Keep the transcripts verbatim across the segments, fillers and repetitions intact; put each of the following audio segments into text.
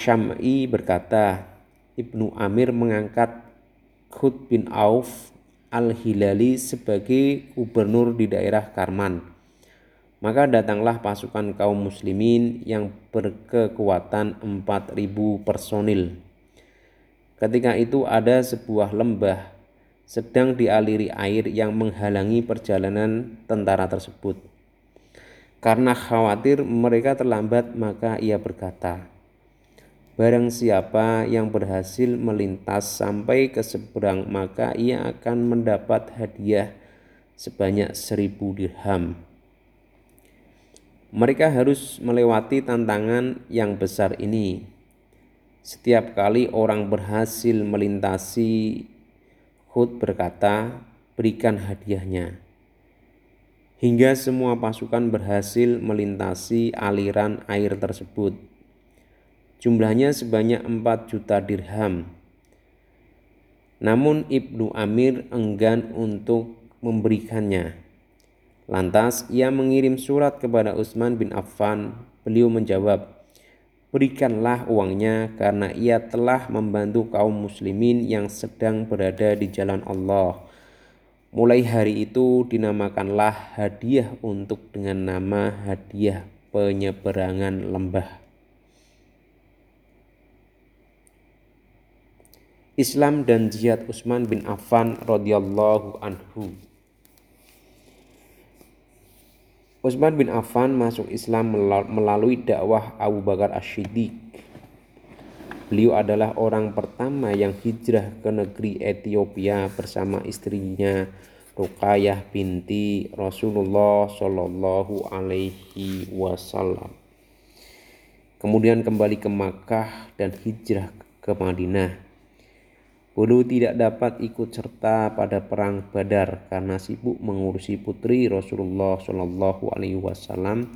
Syam'i berkata, Ibn Amir mengangkat Hud bin Auf al-Hilali sebagai gubernur di daerah Karman. Maka datanglah pasukan kaum muslimin yang berkekuatan empat ribu personil. Ketika itu ada sebuah lembah sedang dialiri air yang menghalangi perjalanan tentara tersebut. Karena khawatir mereka terlambat, maka ia berkata, barang siapa yang berhasil melintas sampai ke seberang, maka ia akan mendapat hadiah sebanyak seribu dirham. Mereka harus melewati tantangan yang besar ini. Setiap kali orang berhasil melintasi, Hud berkata, berikan hadiahnya. Hingga semua pasukan berhasil melintasi aliran air tersebut. Jumlahnya sebanyak empat juta dirham. Namun Ibnu Amir enggan untuk memberikannya. Lantas ia mengirim surat kepada Utsman bin Affan. Beliau menjawab, berikanlah uangnya karena ia telah membantu kaum muslimin yang sedang berada di jalan Allah. Mulai hari itu dinamakanlah hadiah untuk dengan nama hadiah penyeberangan lembah. Islam dan jihad Utsman bin Affan radhiyallahu anhu. Utsman bin Affan masuk Islam melalui dakwah Abu Bakar Ash-Shiddiq. Beliau adalah orang pertama yang hijrah ke negeri Ethiopia bersama istrinya Ruqayyah binti Rasulullah sallallahu alaihi wasallam. Kemudian kembali ke Makkah dan hijrah ke Madinah. Beliau tidak dapat ikut serta pada perang Badar karena sibuk mengurusi putri Rasulullah Shallallahu Alaihi Wasallam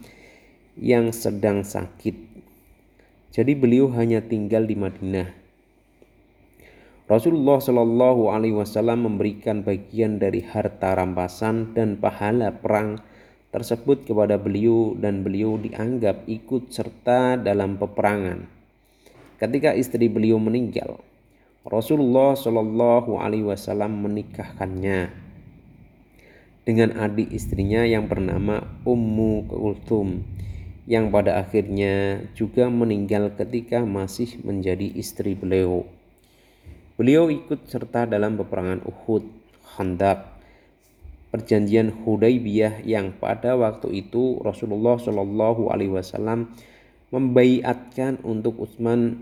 yang sedang sakit. Jadi beliau hanya tinggal di Madinah. Rasulullah Shallallahu Alaihi Wasallam memberikan bagian dari harta rampasan dan pahala perang tersebut kepada beliau dan beliau dianggap ikut serta dalam peperangan. Ketika istri beliau meninggal, Rasulullah Shallallahu Alaihi Wasallam menikahkannya dengan adik istrinya yang bernama Ummu Kulthum, yang pada akhirnya juga meninggal ketika masih menjadi istri beliau. Beliau ikut serta dalam peperangan Uhud, Khandaq, perjanjian Hudaibiyah yang pada waktu itu Rasulullah Shallallahu Alaihi Wasallam membaiatkan untuk Utsman